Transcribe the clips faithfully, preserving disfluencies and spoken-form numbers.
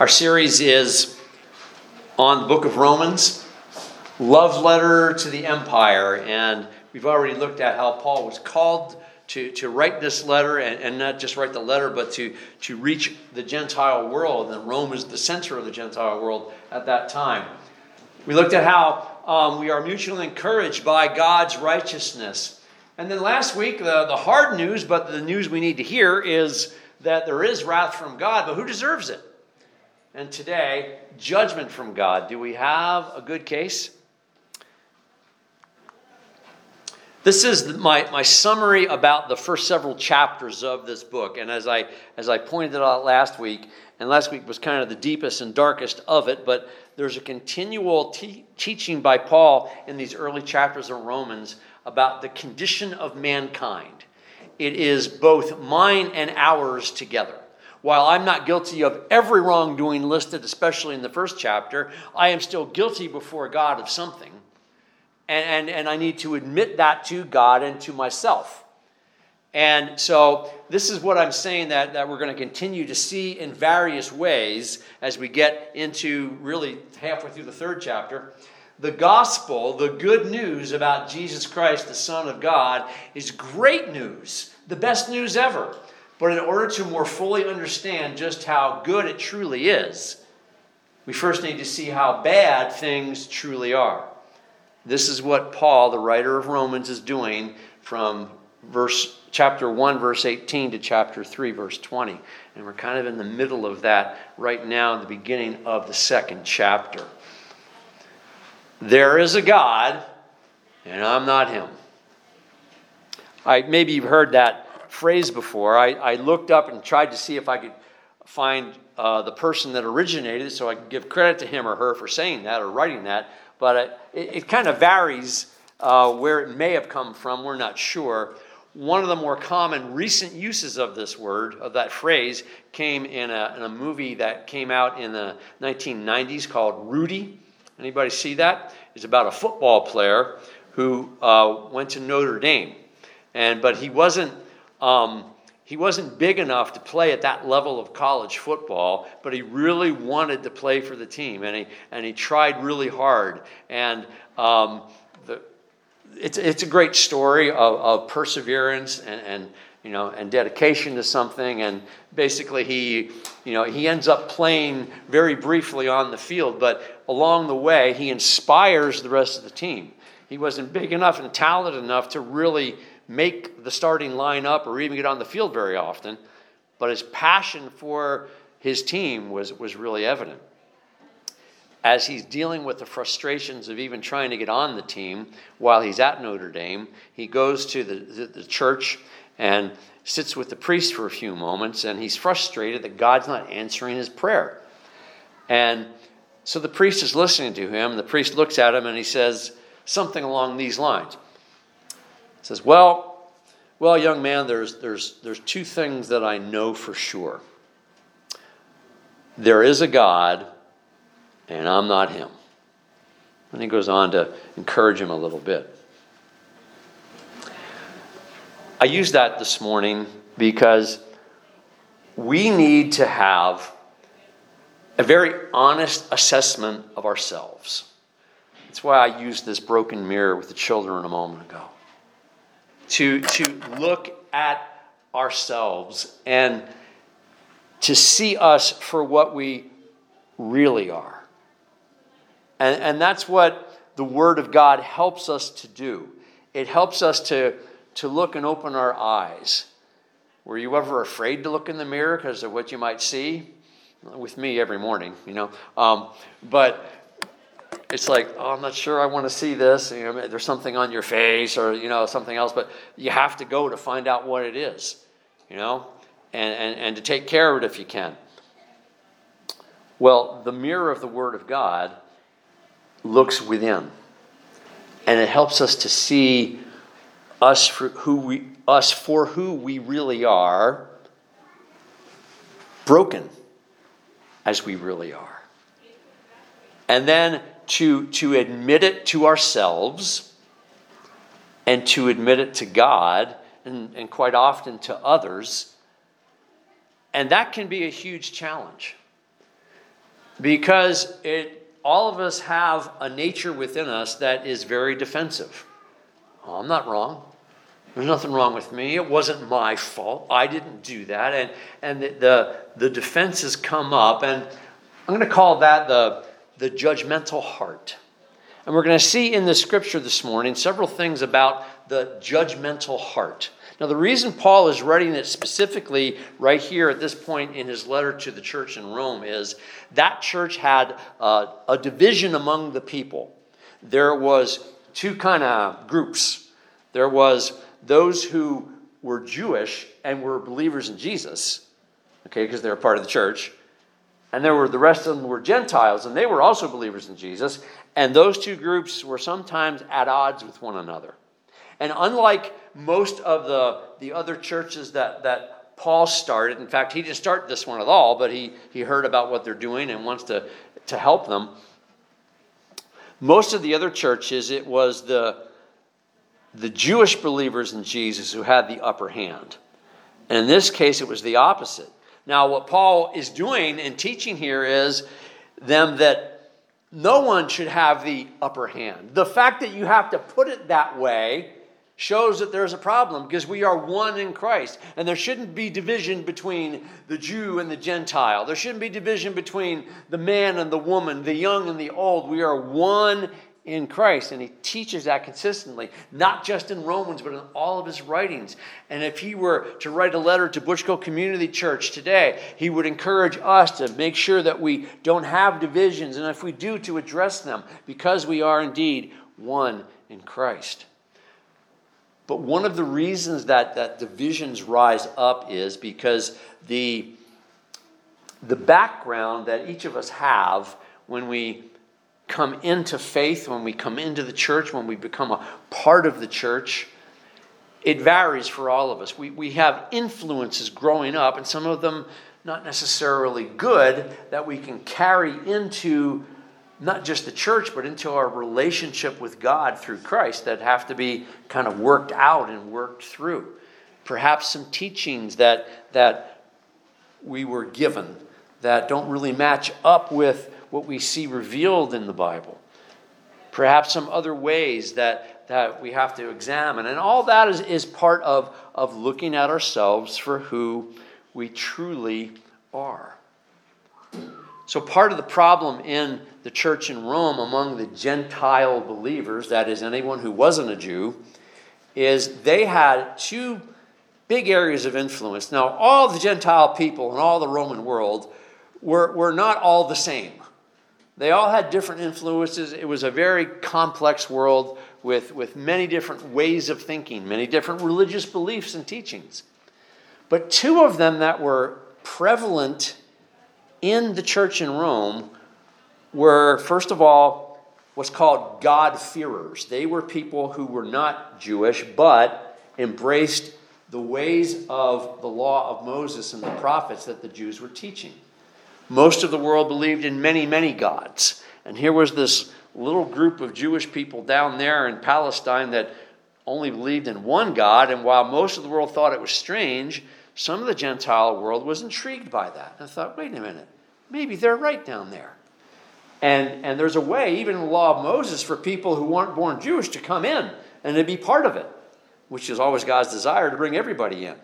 Our series is on the book of Romans, love letter to the empire. And we've already looked at how Paul was called to, to write this letter and, and not just write the letter, but to, to reach the Gentile world. And Rome is the center of the Gentile world at that time. We looked at how um, we are mutually encouraged by God's righteousness. And then last week, the, the hard news, but the news we need to hear, is that there is wrath from God, but who deserves it? And today, judgment from God. Do we have a good case? This is my, my summary about the first several chapters of this book. And as I as I pointed out last week, and last week was kind of the deepest and darkest of it, but there's a continual te- teaching by Paul in these early chapters of Romans about the condition of mankind. It is both mine and ours together. While I'm not guilty of every wrongdoing listed, especially in the first chapter, I am still guilty before God of something. And, and, and I need to admit that to God and to myself. And so this is what I'm saying that, that we're going to continue to see in various ways as we get into really halfway through the third chapter. The gospel, the good news about Jesus Christ, the Son of God, is great news, the best news ever. But in order to more fully understand just how good it truly is, we first need to see how bad things truly are. This is what Paul, the writer of Romans, is doing from verse chapter one, verse eighteen, to chapter three, verse twenty. And we're kind of in the middle of that right now, the beginning of the second chapter. There is a God, and I'm not him. I, maybe you've heard that phrase before. I, I looked up and tried to see if I could find uh, the person that originated it so I could give credit to him or her for saying that or writing that, but it, it kind of varies uh, where it may have come from. We're not sure. One of the more common recent uses of this word, of that phrase, came in a, in a movie that came out in the nineteen nineties called Rudy. Anybody see that? It's about a football player who uh, went to Notre Dame, and but he wasn't Um, he wasn't big enough to play at that level of college football, but he really wanted to play for the team, and he and he tried really hard. And um, the, it's it's a great story of, of perseverance and, and you know and dedication to something. And basically, he you know he ends up playing very briefly on the field, but along the way, he inspires the rest of the team. He wasn't big enough and talented enough to really make the starting lineup or even get on the field very often, but his passion for his team was, was really evident. As he's dealing with the frustrations of even trying to get on the team while he's at Notre Dame, he goes to the, the, the church and sits with the priest for a few moments, and he's frustrated that God's not answering his prayer. And so the priest is listening to him. The priest looks at him and he says something along these lines. It says, well, well, young man, there's there's there's two things that I know for sure. There is a God, and I'm not him. And he goes on to encourage him a little bit. I used that this morning because we need to have a very honest assessment of ourselves. That's why I used this broken mirror with the children a moment ago. To, to look at ourselves and to see us for what we really are. And, and that's what the Word of God helps us to do. It helps us to, to look and open our eyes. Were you ever afraid to look in the mirror because of what you might see? With me every morning, you know. Um, but... It's like, oh, I'm not sure I want to see this. You know, there's something on your face or, you know, something else. But you have to go to find out what it is, you know, and, and, and to take care of it if you can. Well, the mirror of the Word of God looks within. And it helps us to see us for who we, us for who we really are, broken as we really are. And then to, to admit it to ourselves and to admit it to God and, and quite often to others And that can be a huge challenge, because it, all of us have a nature within us that is very defensive. Oh, I'm not wrong. There's nothing wrong with me. It wasn't my fault. I didn't do that. And and the the, the defenses come up, and I'm going to call that the the judgmental heart. And we're going to see in the scripture this morning several things about the judgmental heart. Now, the reason Paul is writing it specifically right here at this point in his letter to the church in Rome is that church had uh, a division among the people. There was two kind of groups. There was those who were Jewish and were believers in Jesus, okay, because they were part of the church. And there were the rest of them were Gentiles, and they were also believers in Jesus. And those two groups were sometimes at odds with one another. And unlike most of the, the other churches that, that Paul started, in fact, he didn't start this one at all, but he, he heard about what they're doing and wants to, to help them. Most of the other churches, it was the, the Jewish believers in Jesus who had the upper hand. And in this case, it was the opposite. Now, what Paul is doing and teaching here is them that no one should have the upper hand. The fact that you have to put it that way shows that there's a problem, because we are one in Christ. And there shouldn't be division between the Jew and the Gentile. There shouldn't be division between the man and the woman, the young and the old. We are one in Christ. And he teaches that consistently, not just in Romans, but in all of his writings. And if he were to write a letter to Bushco Community Church today, he would encourage us to make sure that we don't have divisions. And if we do, to address them, because we are indeed one in Christ. But one of the reasons that, that divisions rise up is because the, the background that each of us have when we come into faith, when we come into the church, when we become a part of the church, it varies for all of us. We, we have influences growing up, and some of them not necessarily good, that we can carry into not just the church, but into our relationship with God through Christ, that have to be kind of worked out and worked through. Perhaps some teachings that that we were given that don't really match up with what we see revealed in the Bible. Perhaps some other ways that, that we have to examine. And all that is, is part of, of looking at ourselves for who we truly are. So part of the problem in the church in Rome among the Gentile believers, that is anyone who wasn't a Jew, is they had two big areas of influence. Now, all the Gentile people in all the Roman world were, were not all the same. They all had different influences. It was a very complex world with, with many different ways of thinking, many different religious beliefs and teachings. But two of them that were prevalent in the church in Rome were, first of all, what's called God-fearers. They were people who were not Jewish, but embraced the ways of the law of Moses and the prophets that the Jews were teaching. Most of the world believed in many, many gods. And here was this little group of Jewish people down there in Palestine that only believed in one God. And while most of the world thought it was strange, some of the Gentile world was intrigued by that. And thought, wait a minute, maybe they're right down there. And and there's a way, even in the law of Moses, for people who weren't born Jewish to come in and to be part of it, which is always God's desire to bring everybody in.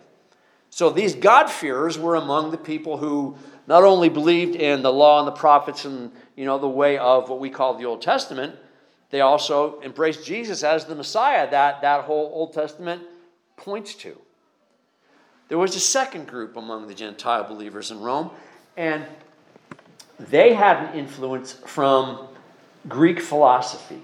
So these God-fearers were among the people who not only believed in the law and the prophets and, you know, the way of what we call the Old Testament, they also embraced Jesus as the Messiah that that whole Old Testament points to. There was a second group among the Gentile believers in Rome, and they had an influence from Greek philosophy.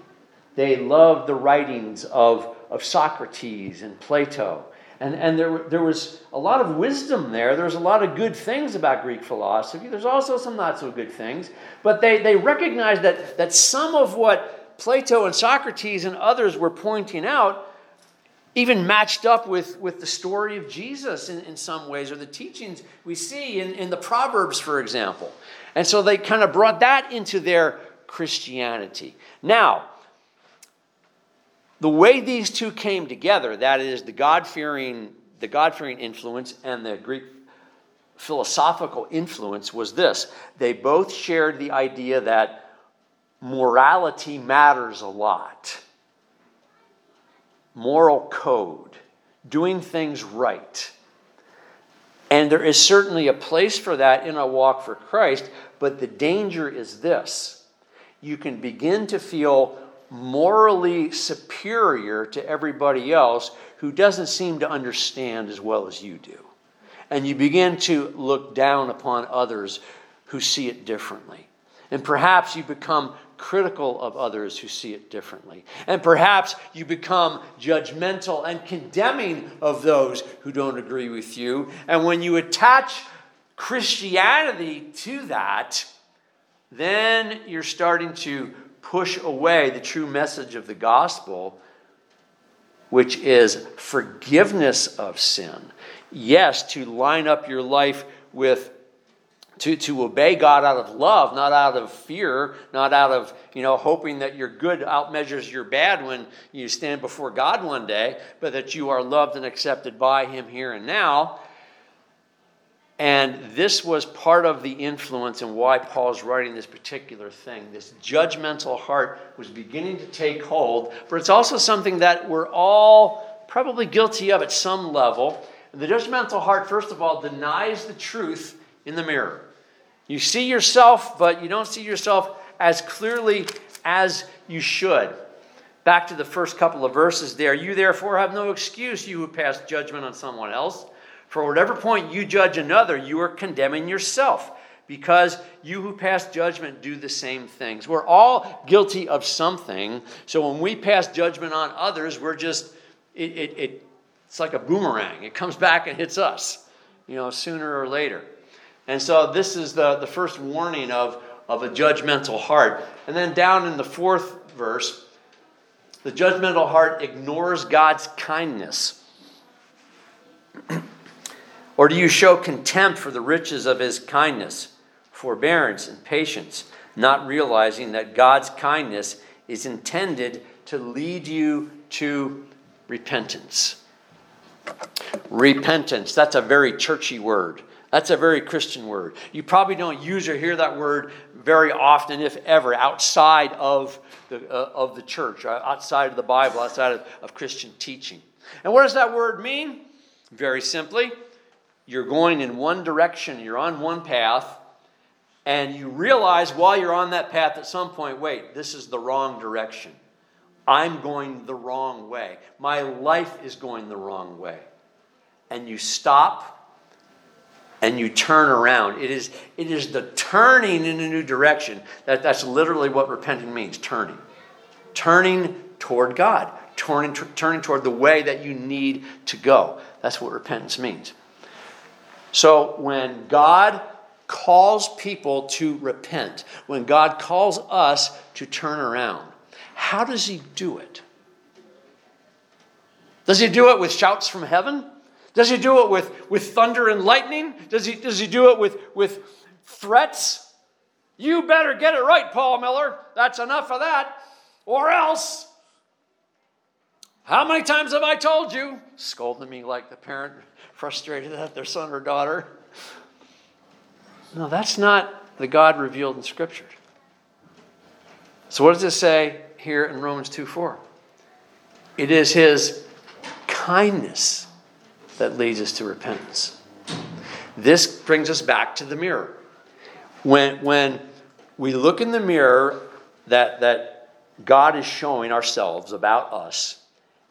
They loved the writings of, of Socrates and Plato. And, and there, there was a lot of wisdom there. There was a lot of good things about Greek philosophy. There's also some not so good things. But they, they recognized that, that some of what Plato and Socrates and others were pointing out even matched up with, with the story of Jesus in, in some ways, or the teachings we see in, in the Proverbs, for example. And so they kind of brought that into their Christianity. Now, the way these two came together, that is the God-fearing, the God-fearing influence and the Greek philosophical influence was this. They both shared the idea that morality matters a lot. Moral code, doing things right. And there is certainly a place for that in a walk for Christ, but the danger is this. You can begin to feel morally superior to everybody else who doesn't seem to understand as well as you do. And you begin to look down upon others who see it differently. And perhaps you become critical of others who see it differently. And perhaps you become judgmental and condemning of those who don't agree with you. And when you attach Christianity to that, then you're starting to push away the true message of the gospel, which is forgiveness of sin. Yes, to line up your life with To, to obey God out of love, not out of fear, not out of, you know, hoping that your good outmeasures your bad when you stand before God one day, but that you are loved and accepted by Him here and now. And this was part of the influence and why Paul's writing this particular thing. This judgmental heart was beginning to take hold, but it's also something that we're all probably guilty of at some level. And the judgmental heart, first of all, denies the truth in the mirror. You see yourself, but you don't see yourself as clearly as you should. Back to the first couple of verses there. You therefore have no excuse, you who pass judgment on someone else. For at whatever point you judge another, you are condemning yourself, because you who pass judgment do the same things. We're all guilty of something. So when we pass judgment on others, we're just, it, it, it it's like a boomerang. It comes back and hits us, you know, sooner or later. And so this is the, the first warning of, of a judgmental heart. And then down in the fourth verse, the judgmental heart ignores God's kindness. Or do you show contempt for the riches of His kindness, forbearance, and patience, not realizing that God's kindness is intended to lead you to repentance? Repentance, that's a very churchy word. That's a very Christian word. You probably don't use or hear that word very often, if ever, outside of the, uh, of the church, outside of the Bible, outside of, of Christian teaching. And what does that word mean? Very simply, you're going in one direction, you're on one path, and you realize while you're on that path at some point, wait, this is the wrong direction. I'm going the wrong way. My life is going the wrong way. And you stop, and you turn around. It is, it is the turning in a new direction. That, that's literally what repenting means, turning. Turning toward God. Turning, t- turning toward the way that you need to go. That's what repentance means. So when God calls people to repent, when God calls us to turn around, how does He do it? Does He do it with shouts from heaven? Does He do it with, with thunder and lightning? Does he, does he do it with, with threats? You better get it right, Paul Miller. That's enough of that. Or else. How many times have I told you? Scolding me like the parent frustrated at their son or daughter. No, that's not the God revealed in Scripture. So what does it say here in Romans two four? It is His kindness that leads us to repentance. This brings us back to the mirror. When, when we look in the mirror that, that God is showing ourselves about us,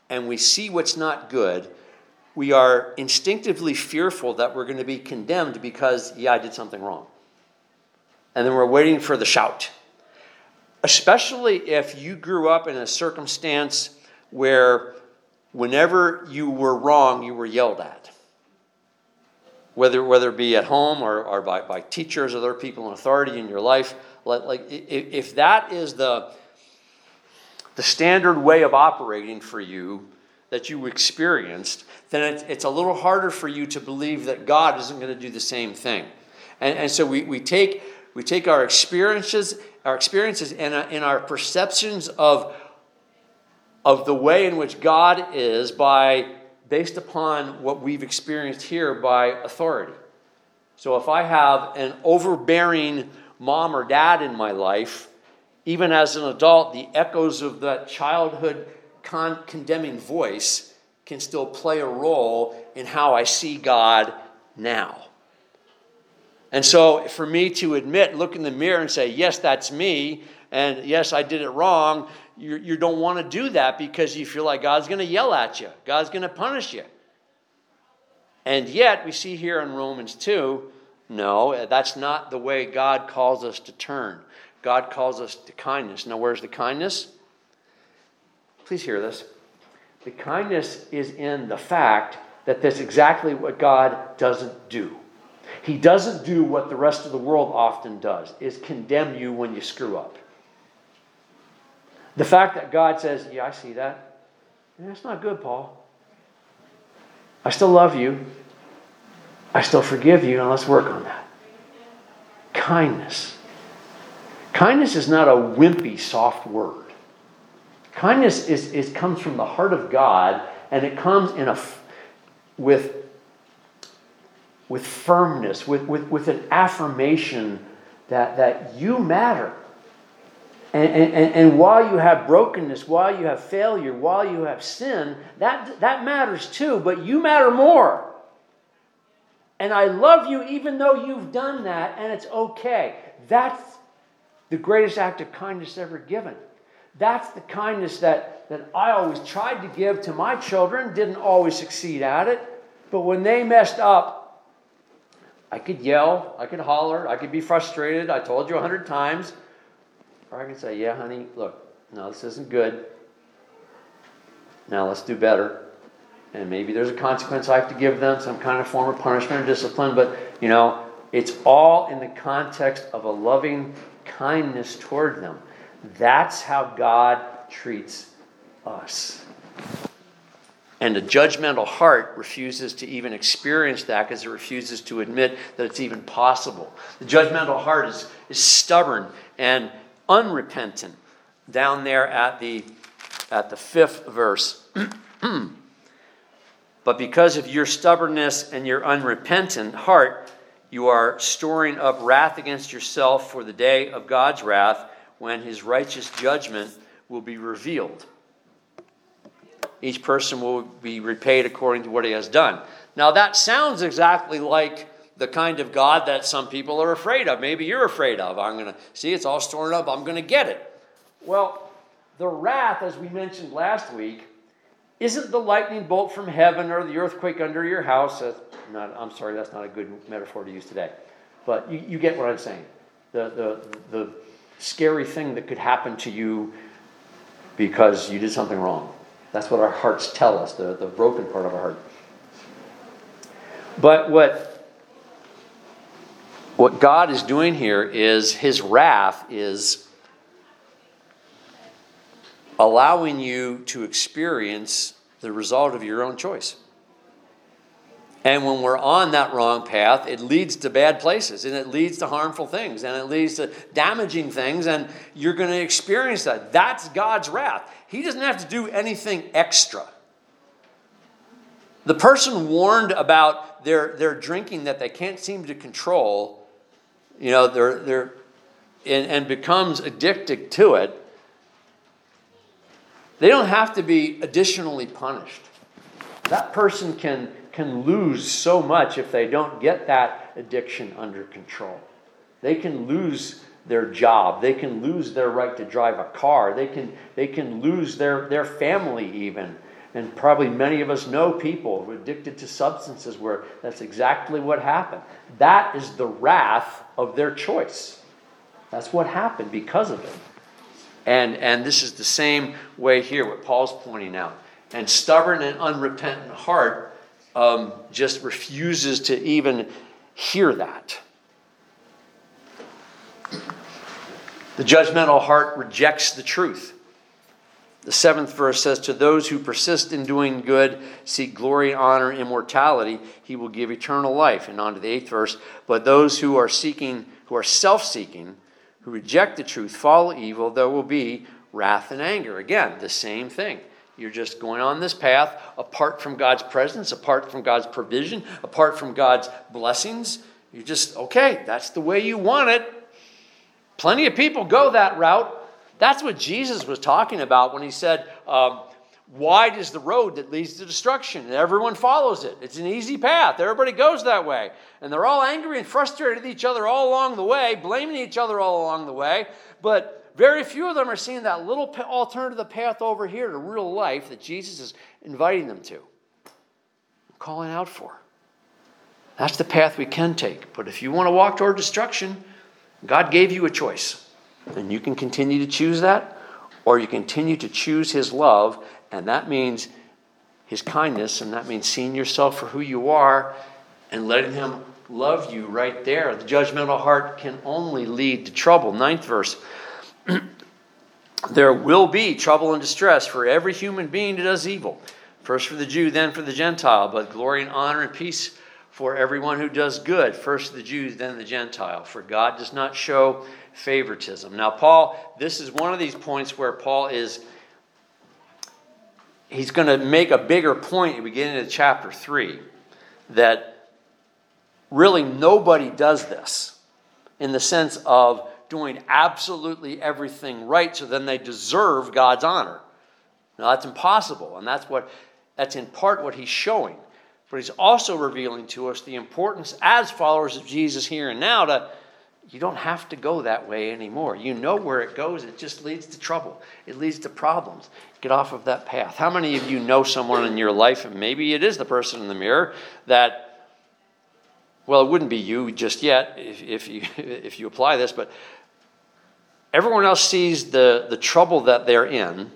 and we see what's not good, we are instinctively fearful that we're going to be condemned because, yeah, I did something wrong. And then we're waiting for the shout. Especially if you grew up in a circumstance where whenever you were wrong, you were yelled at. Whether whether it be at home or, or by, by teachers or other people in authority in your life, like, like if that is the, the standard way of operating for you that you experienced, then it's, it's a little harder for you to believe that God isn't going to do the same thing. And, and so we, we take we take our experiences, our experiences and, and our perceptions of of the way in which God is by based upon what we've experienced here by authority. So if I have an overbearing mom or dad in my life, even as an adult, the echoes of that childhood con- condemning voice can still play a role in how I see God now. And so for me to admit, look in the mirror and say, yes, that's me, and yes, I did it wrong, you, you don't want to do that because you feel like God's going to yell at you. God's going to punish you. And yet, we see here in Romans two, no, that's not the way God calls us to turn. God calls us to kindness. Now, where's the kindness? Please hear this. The kindness is in the fact that that's exactly what God doesn't do. He doesn't do what the rest of the world often does, is condemn you when you screw up. The fact that God says, yeah, I see that. Yeah, that's not good, Paul. I still love you. I still forgive you, and let's work on that. Kindness. Kindness is not a wimpy, soft word. Kindness is, is comes from the heart of God, and it comes in a with with firmness, with with, with an affirmation that that you matter. And, and, and while you have brokenness, while you have failure, while you have sin, that, that matters too, but you matter more. And I love you even though you've done that, and it's okay. That's the greatest act of kindness ever given. That's the kindness that, that I always tried to give to my children, didn't always succeed at it. But when they messed up, I could yell, I could holler, I could be frustrated. I told you a hundred times. Or I can say, yeah, honey, look, no, this isn't good. Now let's do better. And maybe there's a consequence I have to give them, some kind of form of punishment or discipline. But, you know, it's all in the context of a loving kindness toward them. That's how God treats us. And a judgmental heart refuses to even experience that because it refuses to admit that it's even possible. The judgmental heart is, is stubborn and unrepentant, down there at the at the fifth verse. But because of your stubbornness and your unrepentant heart, you are storing up wrath against yourself for the day of God's wrath, when his righteous judgment will be revealed. Each person will be repaid according to what he has done. Now that sounds exactly like the kind of God that some people are afraid of. Maybe you're afraid of. I'm going to, see, it's all stored up. I'm going to get it. Well, the wrath, as we mentioned last week, isn't the lightning bolt from heaven or the earthquake under your house. That's not, I'm sorry, that's not a good metaphor to use today. But you, you get what I'm saying. The, the, the scary thing that could happen to you because you did something wrong. That's what our hearts tell us, the, the broken part of our heart. But what... What God is doing here is his wrath is allowing you to experience the result of your own choice. And when we're on that wrong path, it leads to bad places, and it leads to harmful things, and it leads to damaging things, and you're going to experience that. That's God's wrath. He doesn't have to do anything extra. The person warned about their, their drinking that they can't seem to control, you know, they're, they're, and, and becomes addicted to it, they don't have to be additionally punished. That person can, can lose so much if they don't get that addiction under control. They can lose their job. They can lose their right to drive a car. They can, they can lose their, their family even. And probably many of us know people who are addicted to substances where that's exactly what happened. That is the wrath of their choice. That's what happened because of it. And, and this is the same way here, what Paul's pointing out. And stubborn and unrepentant heart um, just refuses to even hear that. The judgmental heart rejects the truth. The seventh verse says, to those who persist in doing good, seek glory, honor, immortality, he will give eternal life. And on to the eighth verse, but those who are seeking, who are self-seeking, who reject the truth, follow evil, there will be wrath and anger. Again, the same thing. You're just going on this path apart from God's presence, apart from God's provision, apart from God's blessings. You just, okay, that's the way you want it. Plenty of people go that route. That's what Jesus was talking about when he said, um, wide is the road that leads to destruction, and everyone follows it. It's an easy path. Everybody goes that way. And they're all angry and frustrated with each other all along the way, blaming each other all along the way. But very few of them are seeing that little alternative path over here to real life that Jesus is inviting them to, calling out for. That's the path we can take. But if you want to walk toward destruction, God gave you a choice. And you can continue to choose that, or you continue to choose his love, and that means his kindness, and that means seeing yourself for who you are and letting him love you right there. The judgmental heart can only lead to trouble. Ninth verse. There will be trouble and distress for every human being that does evil. First for the Jew, then for the Gentile, but glory and honor and peace for everyone who does good, first the Jew, then the Gentile, for God does not show favoritism. Now, Paul, this is one of these points where Paul is, he's going to make a bigger point at the beginning of chapter three, that really nobody does this in the sense of doing absolutely everything right, so then they deserve God's honor. Now, that's impossible, and that's what that's in part what he's showing. But he's also revealing to us the importance as followers of Jesus here and now to, you don't have to go that way anymore. You know where it goes. It just leads to trouble. It leads to problems. Get off of that path. How many of you know someone in your life, and maybe it is the person in the mirror, that, well, it wouldn't be you just yet if, if, you, if you apply this, but everyone else sees the, the trouble that they're in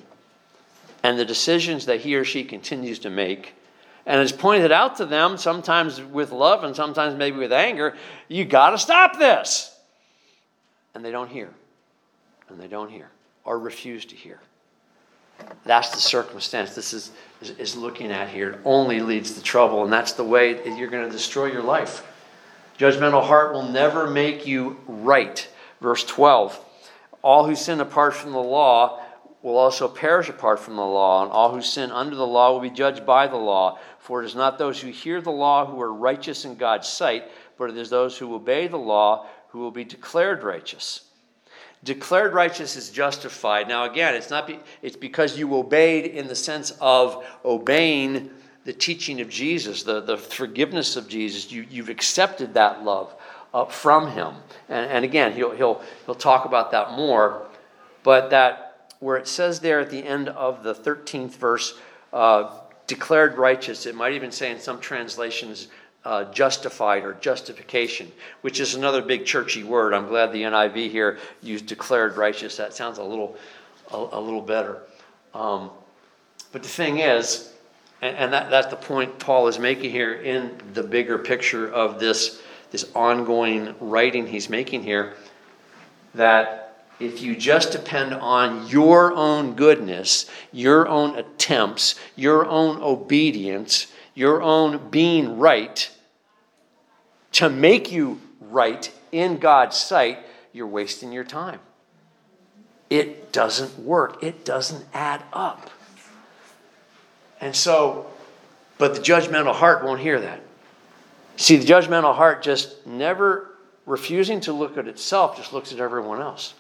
and the decisions that he or she continues to make. And it's pointed out to them, sometimes with love and sometimes maybe with anger, you got to stop this. And they don't hear. And they don't hear or refuse to hear. That's the circumstance this is, is, is looking at here. It only leads to trouble, and that's the way that you're going to destroy your life. Judgmental heart will never make you right. Verse twelve, all who sin apart from the law will also perish apart from the law, and all who sin under the law will be judged by the law. For it is not those who hear the law who are righteous in God's sight, but it is those who obey the law who will be declared righteous. Declared righteous is justified. Now again, it's not be, it's because you obeyed in the sense of obeying the teaching of Jesus, the, the forgiveness of Jesus. You, you've accepted that love up from him. And, and again, he'll, he'll, he'll talk about that more, but that where it says there at the end of the thirteenth verse, uh, declared righteous, it might even say in some translations, uh, justified or justification, which is another big churchy word. I'm glad the N I V here used declared righteous. That sounds a little a, a little better. Um, but the thing is, and, and that, that's the point Paul is making here in the bigger picture of this, this ongoing writing he's making here, that if you just depend on your own goodness, your own attempts, your own obedience, your own being right to make you right in God's sight, you're wasting your time. It doesn't work. It doesn't add up. And so, but the judgmental heart won't hear that. See, the judgmental heart just never refusing to look at itself, just looks at everyone else.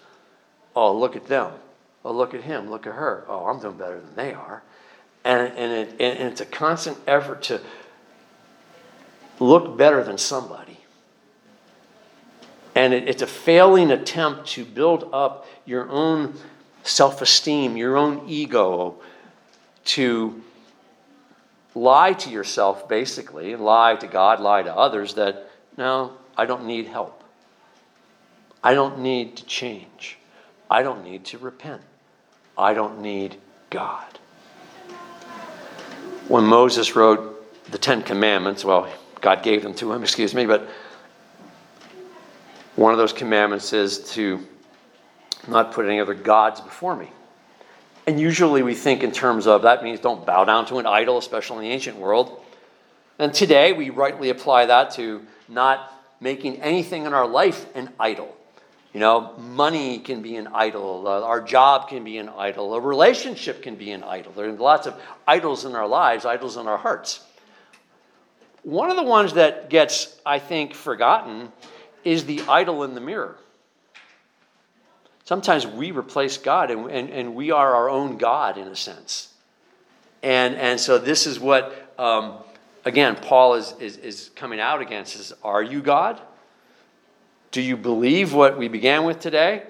Oh, look at them. Oh, look at him. Look at her. Oh, I'm doing better than they are. And, and, it, and it's a constant effort to look better than somebody. And it, it's a failing attempt to build up your own self-esteem, your own ego, to lie to yourself, basically, lie to God, lie to others, that, no, I don't need help. I don't need to change. I don't need to repent. I don't need God. When Moses wrote the Ten Commandments, well, God gave them to him, excuse me, but one of those commandments is to not put any other gods before me. And usually we think in terms of that means don't bow down to an idol, especially in the ancient world. And today we rightly apply that to not making anything in our life an idol. You know, money can be an idol. Uh, our job can be an idol. A relationship can be an idol. There are lots of idols in our lives, idols in our hearts. One of the ones that gets, I think, forgotten is the idol in the mirror. Sometimes we replace God, and, and, and we are our own God in a sense. And and so this is what, um, again, Paul is, is, is coming out against. Is, are you God? Do you believe what we began with today?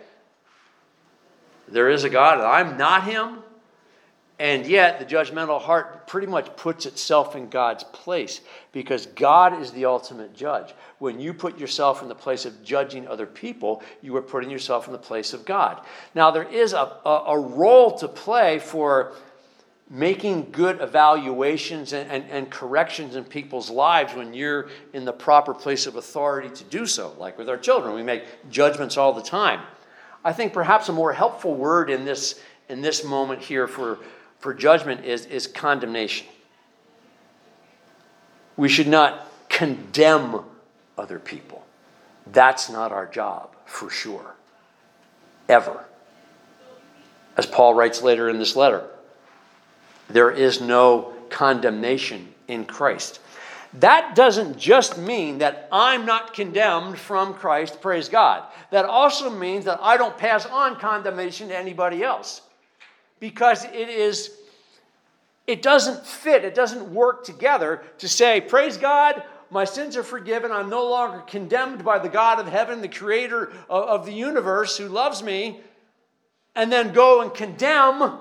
There is a God, and I'm not him. And yet the judgmental heart pretty much puts itself in God's place, because God is the ultimate judge. When you put yourself in the place of judging other people, you are putting yourself in the place of God. Now there is a, a, a role to play for making good evaluations and, and, and corrections in people's lives when you're in the proper place of authority to do so. Like with our children, we make judgments all the time. I think perhaps a more helpful word in this in this moment here for for judgment is, is condemnation. We should not condemn other people. That's not our job, for sure. Ever. As Paul writes later in this letter, there is no condemnation in Christ. That doesn't just mean that I'm not condemned from Christ, praise God. That also means that I don't pass on condemnation to anybody else. Because it is, it doesn't fit, it doesn't work together to say, praise God, my sins are forgiven, I'm no longer condemned by the God of heaven, the creator of the universe who loves me, and then go and condemn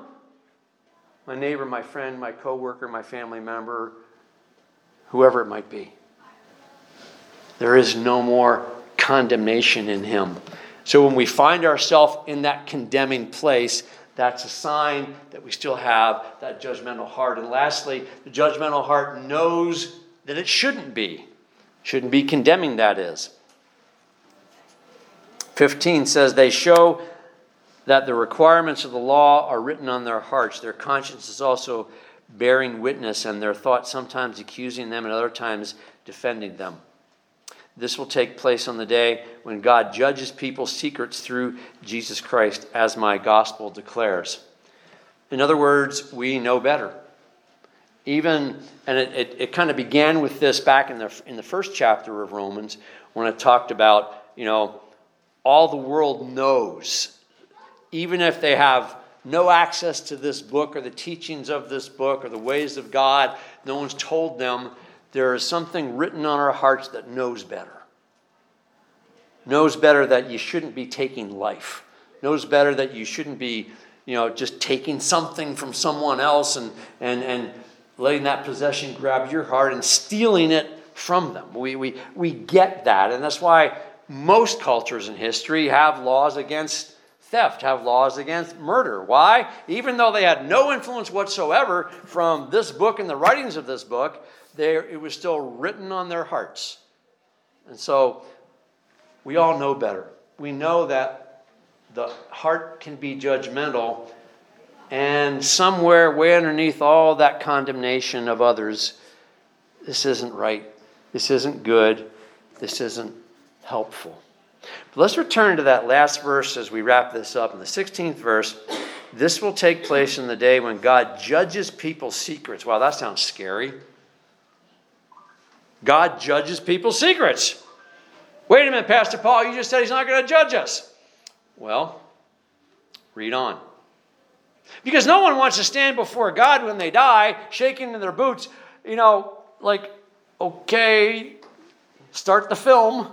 my neighbor, my friend, my coworker, my family member, whoever it might be. There is no more condemnation in him. So when we find ourselves in that condemning place, that's a sign that we still have that judgmental heart. And lastly, the judgmental heart knows that it shouldn't be. Shouldn't be condemning, that is. fifteen says, they show that the requirements of the law are written on their hearts. Their conscience is also bearing witness, and their thoughts sometimes accusing them and other times defending them. This will take place on the day when God judges people's secrets through Jesus Christ, as my gospel declares. In other words, we know better. Even, and it, it, it kind of began with this back in the in the first chapter of Romans, when it talked about, you know, all the world knows. Even if they have no access to this book or the teachings of this book or the ways of God, no one's told them, there is something written on our hearts that knows better. Knows better that you shouldn't be taking life. Knows better that you shouldn't be, you know, just taking something from someone else and and, and letting that possession grab your heart and stealing it from them. We, we, we get that. And that's why most cultures in history have laws against theft, have laws against murder. Why? Even though they had no influence whatsoever from this book and the writings of this book, they, it was still written on their hearts. And so we all know better. We know that the heart can be judgmental, and somewhere way underneath all that condemnation of others, this isn't right, this isn't good, this isn't helpful. But let's return to that last verse as we wrap this up. In the sixteenth verse, this will take place in the day when God judges people's secrets. Wow, that sounds scary. God judges people's secrets. Wait a minute, Pastor Paul, you just said he's not going to judge us. Well, read on. Because no one wants to stand before God when they die, shaking in their boots, you know, like, okay, start the film.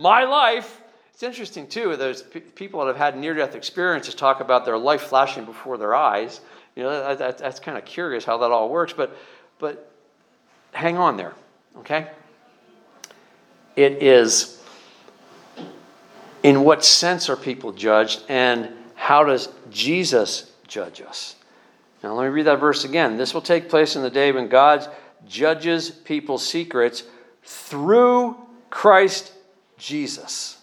My life. It's interesting, too, those p- people that have had near-death experiences talk about their life flashing before their eyes. You know, that, that, that's kind of curious how that all works, but, but hang on there, okay? It is, in what sense are people judged, and how does Jesus judge us? Now, let me read that verse again. This will take place in the day when God judges people's secrets through Christ Jesus.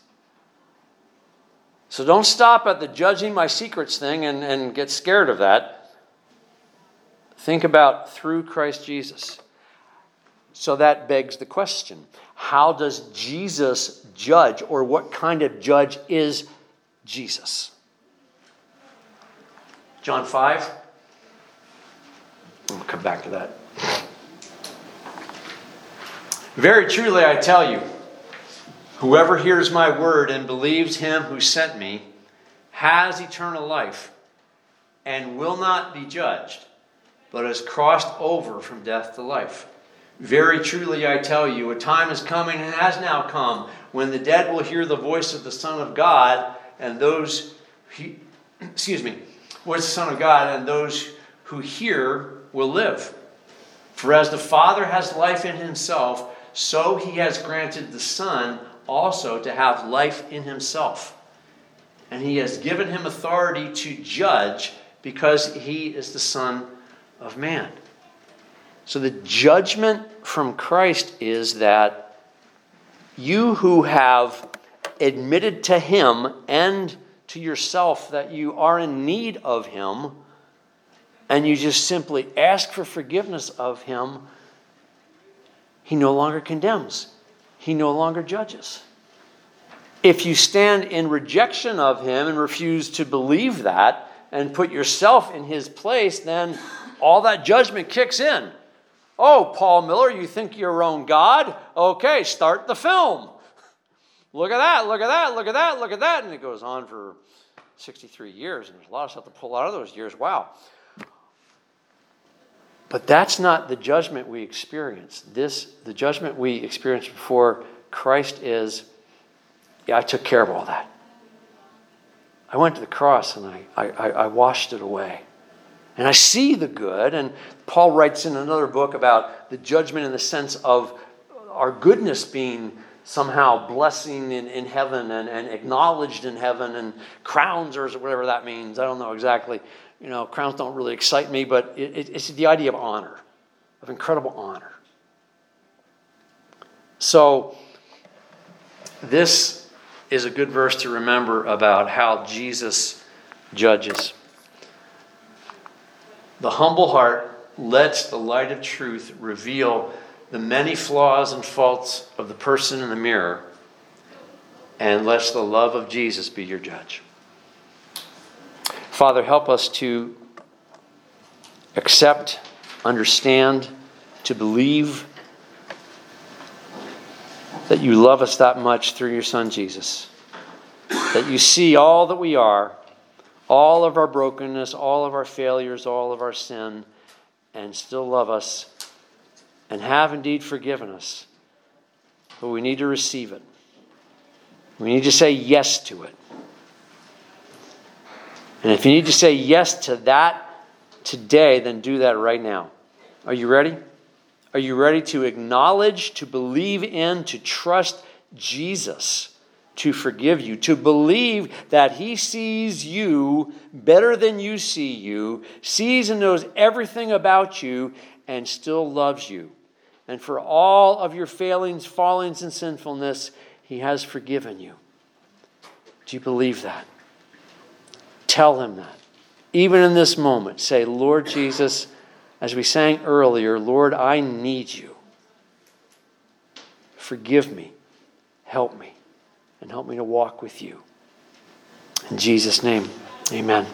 So don't stop at the judging my secrets thing and, and get scared of that. Think about through Christ Jesus. So that begs the question, how does Jesus judge, or what kind of judge is Jesus? John five. We'll come back to that. Very truly I tell you, whoever hears my word and believes him who sent me has eternal life and will not be judged, but is crossed over from death to life. Very truly I tell you, a time is coming and has now come when the dead will hear the voice of the Son of God and those he, excuse me, voice of the Son of God and those who hear will live. For as the Father has life in himself, so he has granted the Son also to have life in himself. And he has given him authority to judge because he is the Son of Man. So the judgment from Christ is that you who have admitted to him and to yourself that you are in need of him, and you just simply ask for forgiveness of him, he no longer condemns. He no longer judges. If you stand in rejection of him and refuse to believe that and put yourself in his place, then all that judgment kicks in. Oh, Paul Miller, you think you're your own God? Okay, start the film. Look at that, look at that, look at that, look at that. And it goes on for sixty-three years, and there's a lot of stuff to pull out of those years. Wow. But that's not the judgment we experience. This, the judgment we experience before Christ is, yeah, I took care of all that. I went to the cross and I, I, I washed it away. And I see the good. And Paul writes in another book about the judgment in the sense of our goodness being somehow blessing in, in heaven and, and acknowledged in heaven and crowns or whatever that means. I don't know exactly. You know, crowns don't really excite me, but it, it, it's the idea of honor, of incredible honor. So this is a good verse to remember about how Jesus judges. The humble heart lets the light of truth reveal the many flaws and faults of the person in the mirror, and lets the love of Jesus be your judge. Father, help us to accept, understand, to believe that you love us that much through your Son, Jesus. That you see all that we are, all of our brokenness, all of our failures, all of our sin, and still love us and have indeed forgiven us. But we need to receive it. We need to say yes to it. And if you need to say yes to that today, then do that right now. Are you ready? Are you ready to acknowledge, to believe in, to trust Jesus to forgive you, to believe that he sees you better than you see you, sees and knows everything about you, and still loves you? And for all of your failings, fallings, and sinfulness, he has forgiven you. Do you believe that? Tell him that. Even in this moment, say, Lord Jesus, as we sang earlier, Lord, I need you. Forgive me. Help me. And help me to walk with you. In Jesus' name, amen.